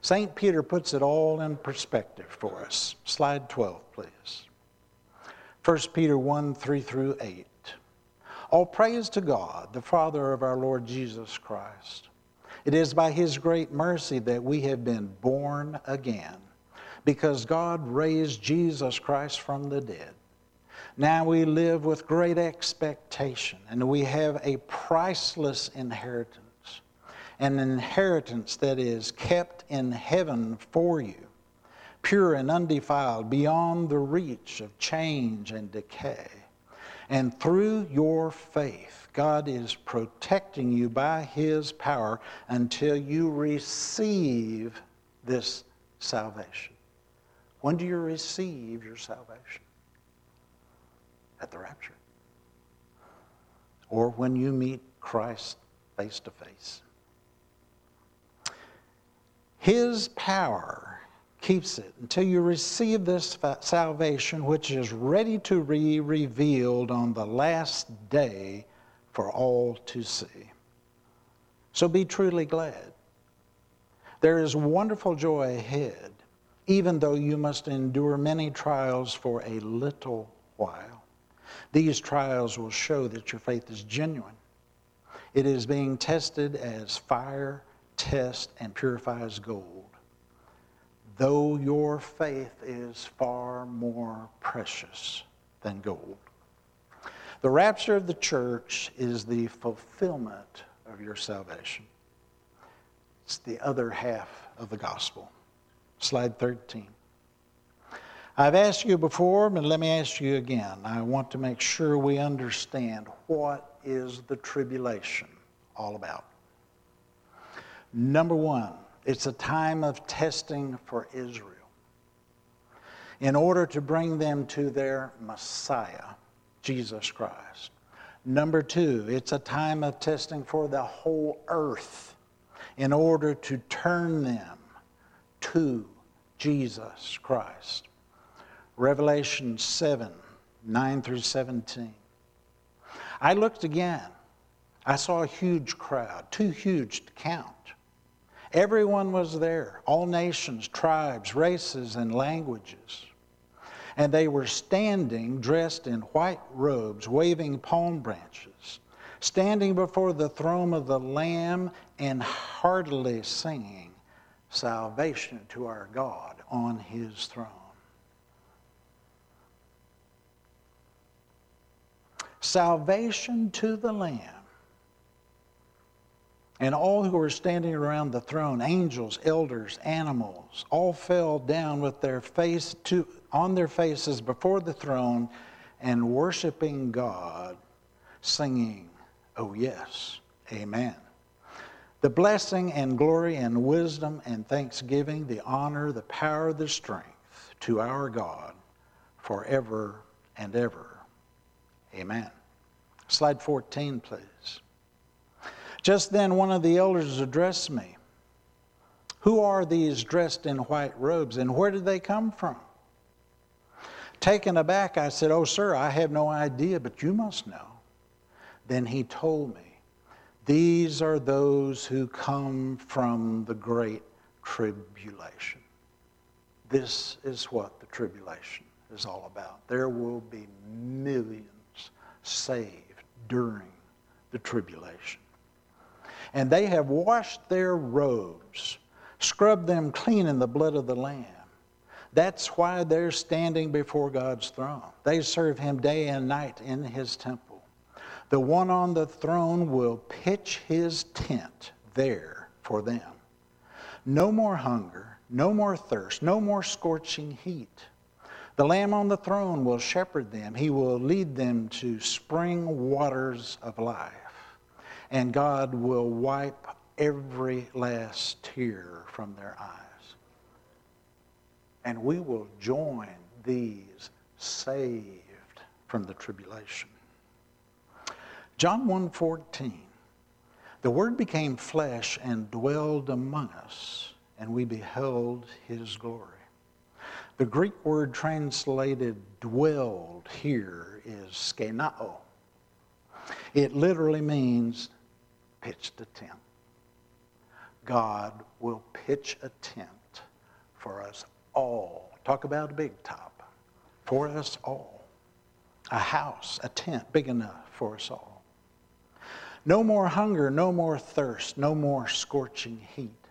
Saint Peter puts it all in perspective for us. Slide twelve, please. First Peter one, three through eight. All praise to God, the Father of our Lord Jesus Christ. It is by his great mercy that we have been born again, because God raised Jesus Christ from the dead. Now we live with great expectation, and we have a priceless inheritance, an inheritance that is kept in heaven for you, pure and undefiled, beyond the reach of change and decay. And through your faith, God is protecting you by his power until you receive this salvation. When do you receive your salvation? At the rapture. Or when you meet Christ face to face. His power keeps it until you receive this salvation, which is ready to be revealed on the last day for all to see. So be truly glad. There is wonderful joy ahead, even though you must endure many trials for a little while. These trials will show that your faith is genuine. It is being tested as fire tests and purifies gold. Though your faith is far more precious than gold. The rapture of the church is the fulfillment of your salvation. It's the other half of the gospel. Slide thirteen. I've asked you before, but let me ask you again. I want to make sure we understand what is the tribulation all about. Number one, it's a time of testing for Israel. in order to bring them to their Messiah, Jesus Christ. Number two, it's a time of testing for the whole earth in order to turn them to Jesus Christ. Revelation seven, nine through seventeen. I looked again. I saw a huge crowd, too huge to count. Everyone was there, all nations, tribes, races, and languages. And they were standing dressed in white robes, waving palm branches, standing before the throne of the Lamb and heartily singing, "Salvation to our God on His throne." Salvation to the Lamb. And all who were standing around the throne, angels, elders, animals, all fell down with their face to, on their faces before the throne and worshiping God, singing, "Oh yes, amen." The blessing and glory and wisdom and thanksgiving, the honor, the power, the strength to our God forever and ever. Amen. Slide fourteen, please. Just then one of the elders addressed me. "Who are these dressed in white robes, and where did they come from?" Taken aback, I said, "Oh, sir, I have no idea, but you must know." Then he told me, "These are those who come from the great tribulation." This is what the tribulation is all about. There will be millions saved during the tribulation. And they have washed their robes, scrubbed them clean in the blood of the Lamb. That's why they're standing before God's throne. They serve Him day and night in His temple. The one on the throne will pitch His tent there for them. No more hunger, no more thirst, no more scorching heat. The Lamb on the throne will shepherd them. He will lead them to spring waters of life. And God will wipe every last tear from their eyes. And we will join these saved from the tribulation. John one fourteen. "The Word became flesh and dwelled among us, and we beheld His glory." The Greek word translated dwelled here is skenao. It literally means pitched a tent. God will pitch a tent for us all. Talk about a big top. For us all. A house, a tent big enough for us all. No more hunger, no more thirst, no more scorching heat.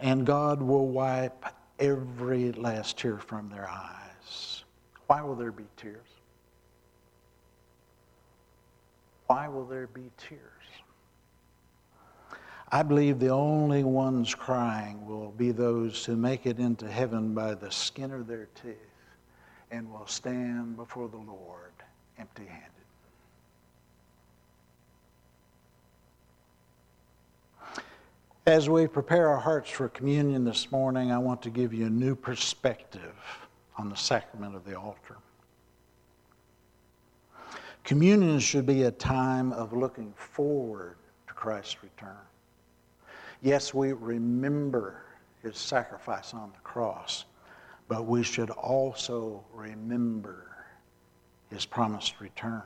And God will wipe every last tear from their eyes. Why will there be tears? Why will there be tears? I believe the only ones crying will be those who make it into heaven by the skin of their teeth and will stand before the Lord empty-handed. As we prepare our hearts for communion this morning, I want to give you a new perspective on the sacrament of the altar. Communion should be a time of looking forward to Christ's return. Yes, we remember His sacrifice on the cross, but we should also remember His promised return.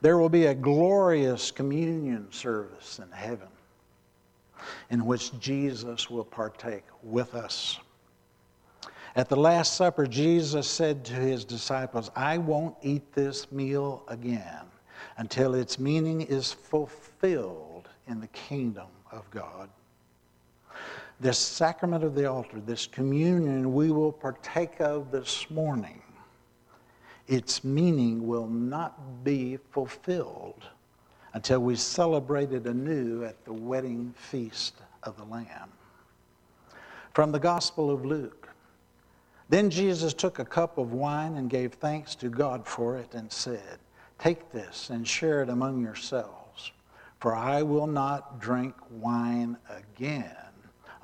There will be a glorious communion service in heaven in which Jesus will partake with us. At the Last Supper, Jesus said to His disciples, "I won't eat this meal again until its meaning is fulfilled in the kingdom of God." This sacrament of the altar, this communion we will partake of this morning, its meaning will not be fulfilled until we celebrate it anew at the wedding feast of the Lamb. From the Gospel of Luke, "Then Jesus took a cup of wine and gave thanks to God for it and said, 'Take this and share it among yourselves. For I will not drink wine again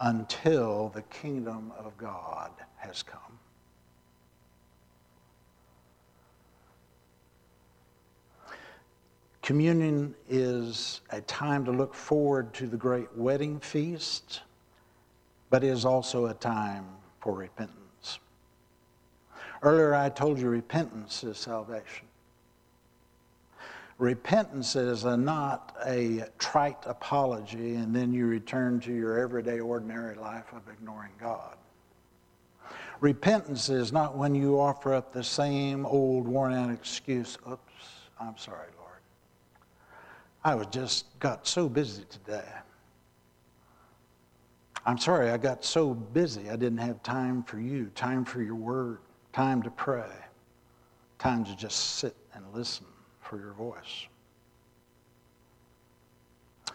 until the kingdom of God has come.'" Communion is a time to look forward to the great wedding feast, but is also a time for repentance. Earlier I told you repentance is salvation. Repentance is a, not a trite apology and then you return to your everyday ordinary life of ignoring God. Repentance is not when you offer up the same old worn out excuse, oops, I'm sorry, Lord. I was just got so busy today. I'm sorry, I got so busy I didn't have time for you, time for your word, time to pray, time to just sit and listen for your voice.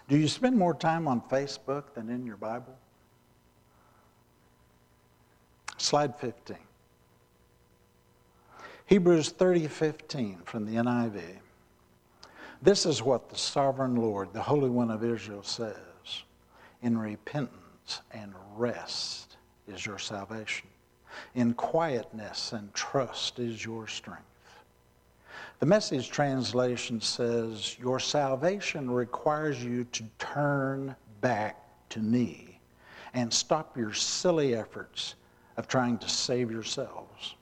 Do you spend more time on Facebook than in your Bible? Slide fifteen. Hebrews thirty fifteen from the N I V. This is what the sovereign Lord, the Holy One of Israel, says. In repentance and rest is your salvation. In quietness and trust is your strength. The Message translation says, your salvation requires you to turn back to me and stop your silly efforts of trying to save yourselves.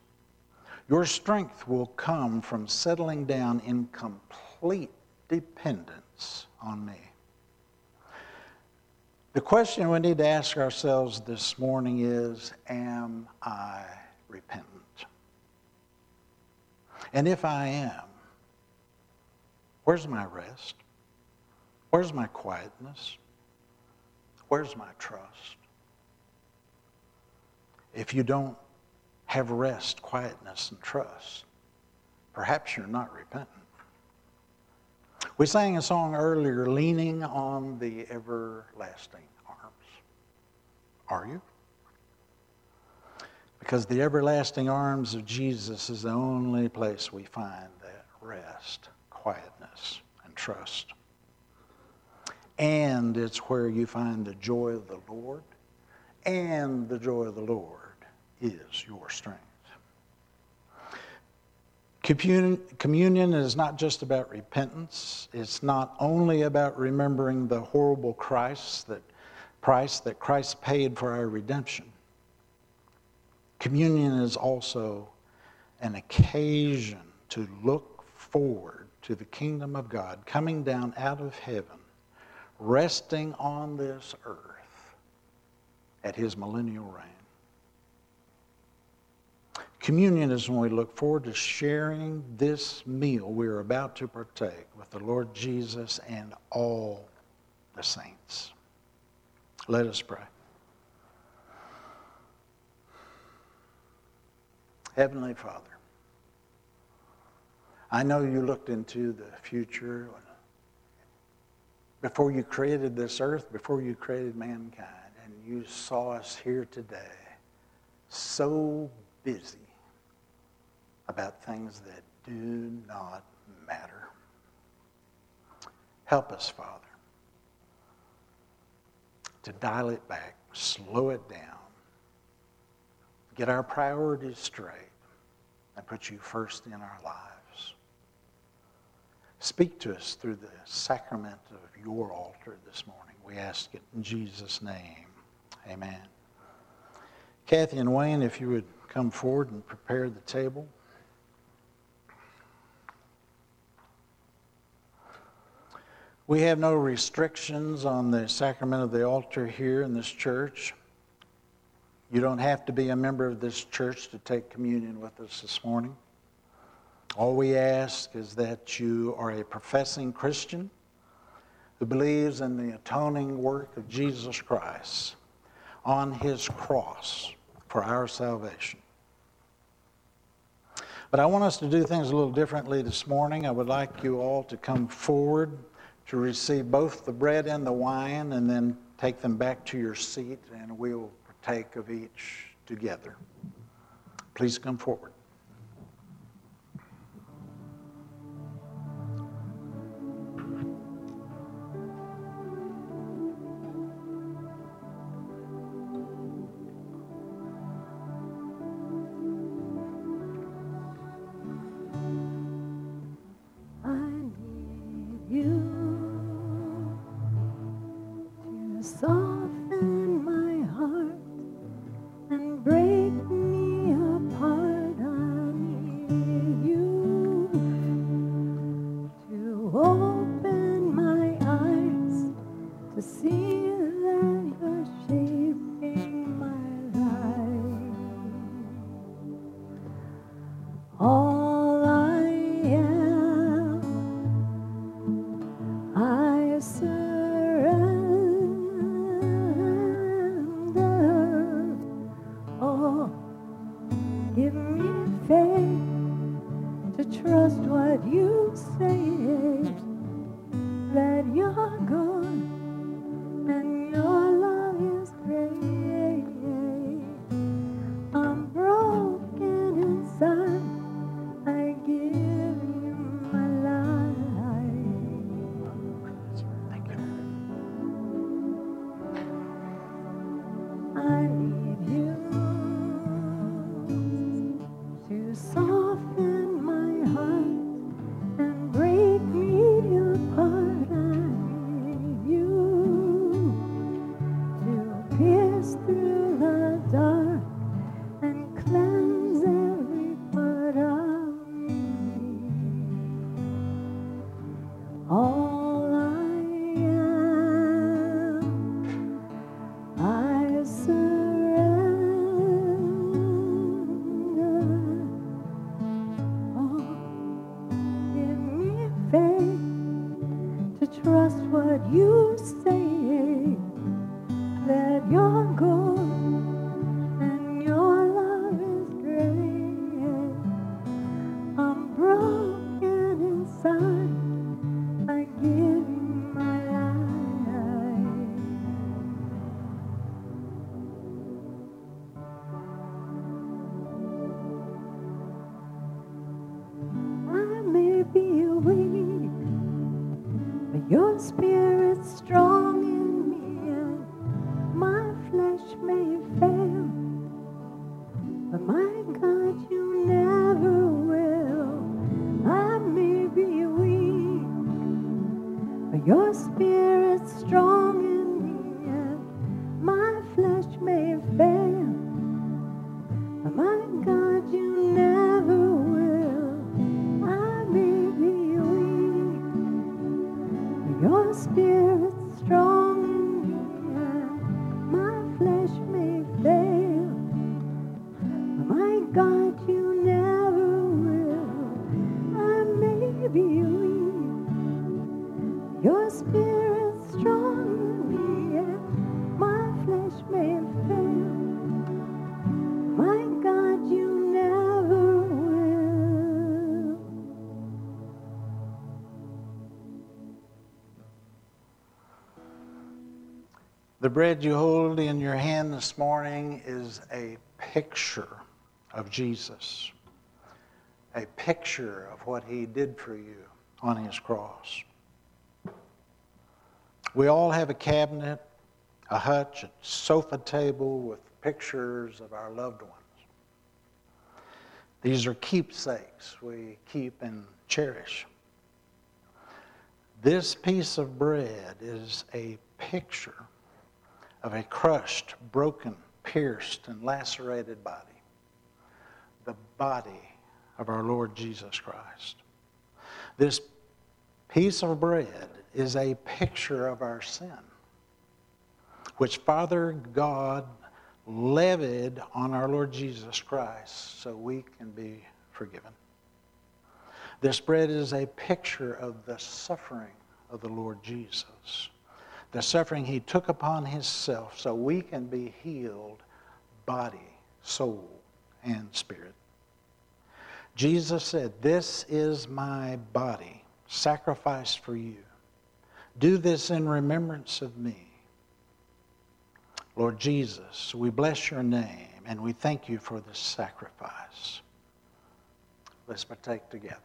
Your strength will come from settling down in complete dependence on me. The question we need to ask ourselves this morning is, am I repentant? And if I am, where's my rest? Where's my quietness? Where's my trust? If you don't have rest, quietness, and trust, perhaps you're not repentant. We sang a song earlier, Leaning on the Everlasting Arms. Are you? Because the everlasting arms of Jesus is the only place we find that rest, quietness, and trust. And it's where you find the joy of the Lord, and the joy of the Lord is your strength. Communion, communion is not just about repentance. It's not only about remembering the horrible price that, price that Christ paid for our redemption. Communion is also an occasion to look forward to the kingdom of God coming down out of heaven, resting on this earth at his millennial reign. Communion is when we look forward to sharing this meal we're about to partake with the Lord Jesus and all the saints. Let us pray. Heavenly Father, I know you looked into the future before you created this earth, before you created mankind, and you saw us here today so busy about things that do not matter. Help us, Father, to dial it back, slow it down, get our priorities straight, and put you first in our lives. Speak to us through the sacrament of your altar this morning. We ask it in Jesus' name. Amen. Kathy and Wayne, if you would come forward and prepare the table. We have no restrictions on the sacrament of the altar here in this church. You don't have to be a member of this church to take communion with us this morning. All we ask is that you are a professing Christian who believes in the atoning work of Jesus Christ on his cross for our salvation. But I want us to do things a little differently this morning. I would like you all to come forward to receive both the bread and the wine and then take them back to your seat and we'll partake of each together. Please come forward. I need soften my heart and break me apart. I need you to open my eyes to see that you're shaping my life. All trust what you say, that you're good and your love is great. I'm broken inside, I give you my life. I need you to soften through the dark and cleanse every part of me. All I am, I surrender. Oh, give me faith to trust what you say, that you're good and your love is great. I'm broken inside, I give you my life. I may be weak, but your spirit's strong in me. Flesh may fail, but my God, you never will. I may be weak, but your spirit's strong in me. And my flesh may fail, but my God, you never will. I may be weak, but your spirit's strong. God, you never will. I may be weak, your spirit's strong in me, and my flesh may fail. My God, you never will. The bread you hold in your hand this morning is a picture of Jesus, a picture of what he did for you on his cross. We all have a cabinet, a hutch, a sofa table with pictures of our loved ones. These are keepsakes we keep and cherish. This piece of bread is a picture of a crushed, broken, pierced, and lacerated body. The body of our Lord Jesus Christ. This piece of bread is a picture of our sin, which Father God levied on our Lord Jesus Christ so we can be forgiven. This bread is a picture of the suffering of the Lord Jesus, the suffering he took upon himself so we can be healed body, soul, and spirit. Jesus said, "This is my body, sacrificed for you. Do this in remembrance of me." Lord Jesus, we bless your name and we thank you for this sacrifice. Let's partake together.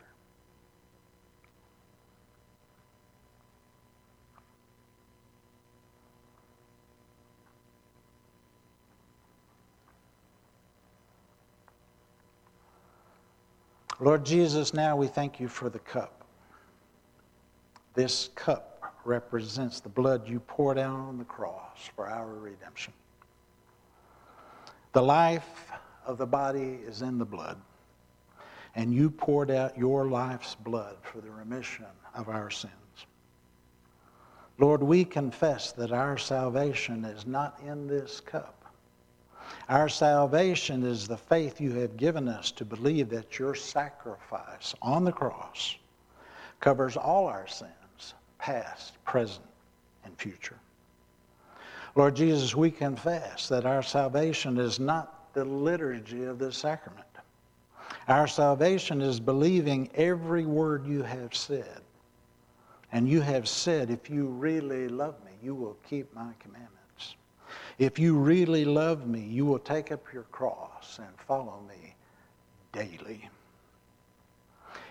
Lord Jesus, now we thank you for the cup. This cup represents the blood you poured out on the cross for our redemption. The life of the body is in the blood, and you poured out your life's blood for the remission of our sins. Lord, we confess that our salvation is not in this cup. Our salvation is the faith you have given us to believe that your sacrifice on the cross covers all our sins, past, present, and future. Lord Jesus, we confess that our salvation is not the liturgy of this sacrament. Our salvation is believing every word you have said. And you have said, if you really love me, you will keep my commandments. If you really love me, you will take up your cross and follow me daily.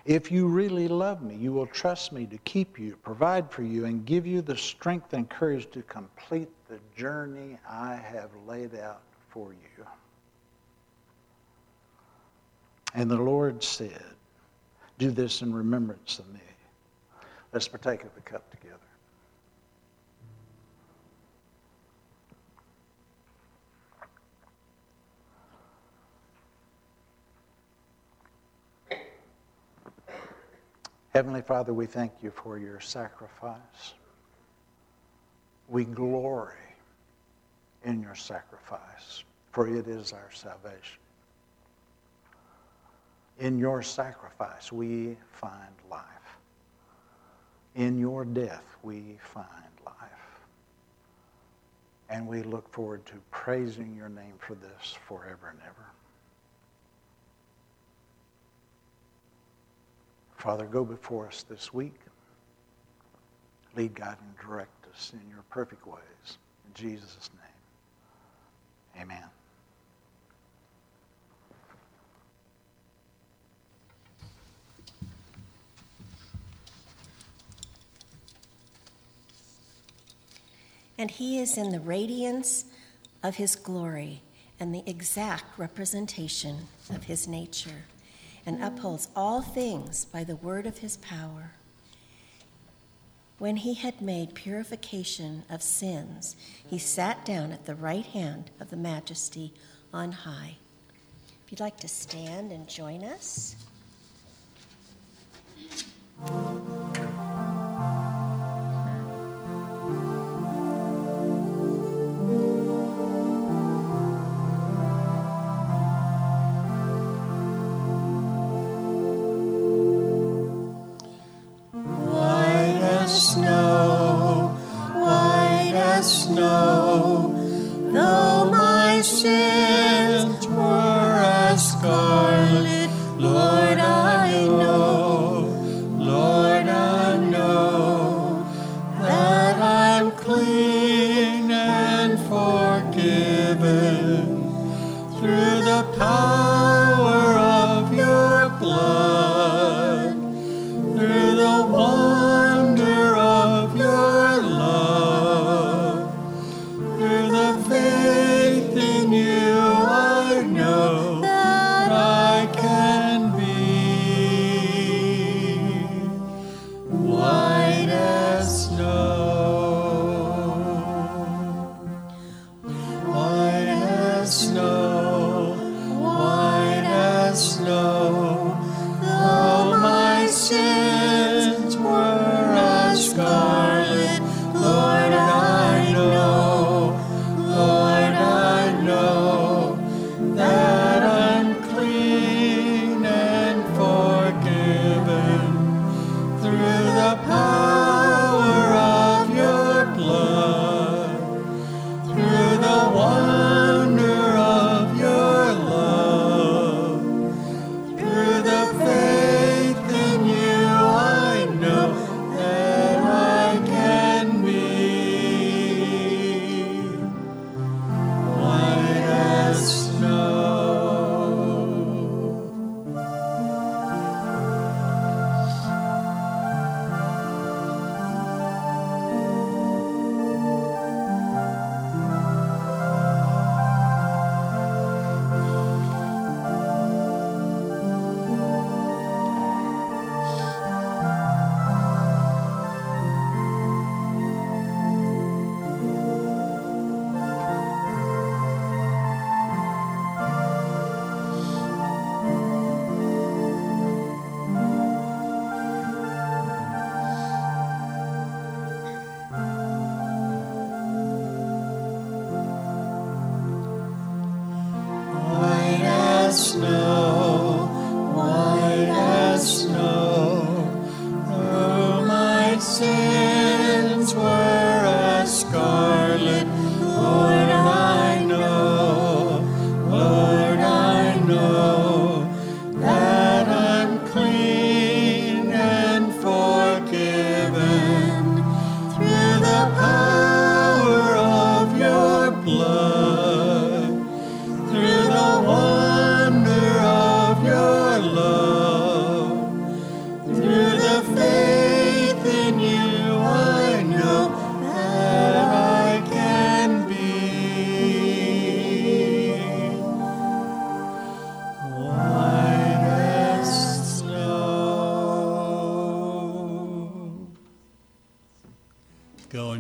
If you really love me, you will trust me to keep you, provide for you, and give you the strength and courage to complete the journey I have laid out for you. And the Lord said, do this in remembrance of me. Let's partake of the cup together. Heavenly Father, we thank you for your sacrifice. We glory in your sacrifice, for it is our salvation. In your sacrifice, we find life. In your death, we find life. And we look forward to praising your name for this forever and ever. Father, go before us this week. Lead, guide, and direct us in your perfect ways. In Jesus' name, amen. And he is in the radiance of his glory and the exact representation of his nature, and upholds all things by the word of his power. When he had made purification of sins, he sat down at the right hand of the Majesty on high. If you'd like to stand and join us.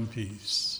peace.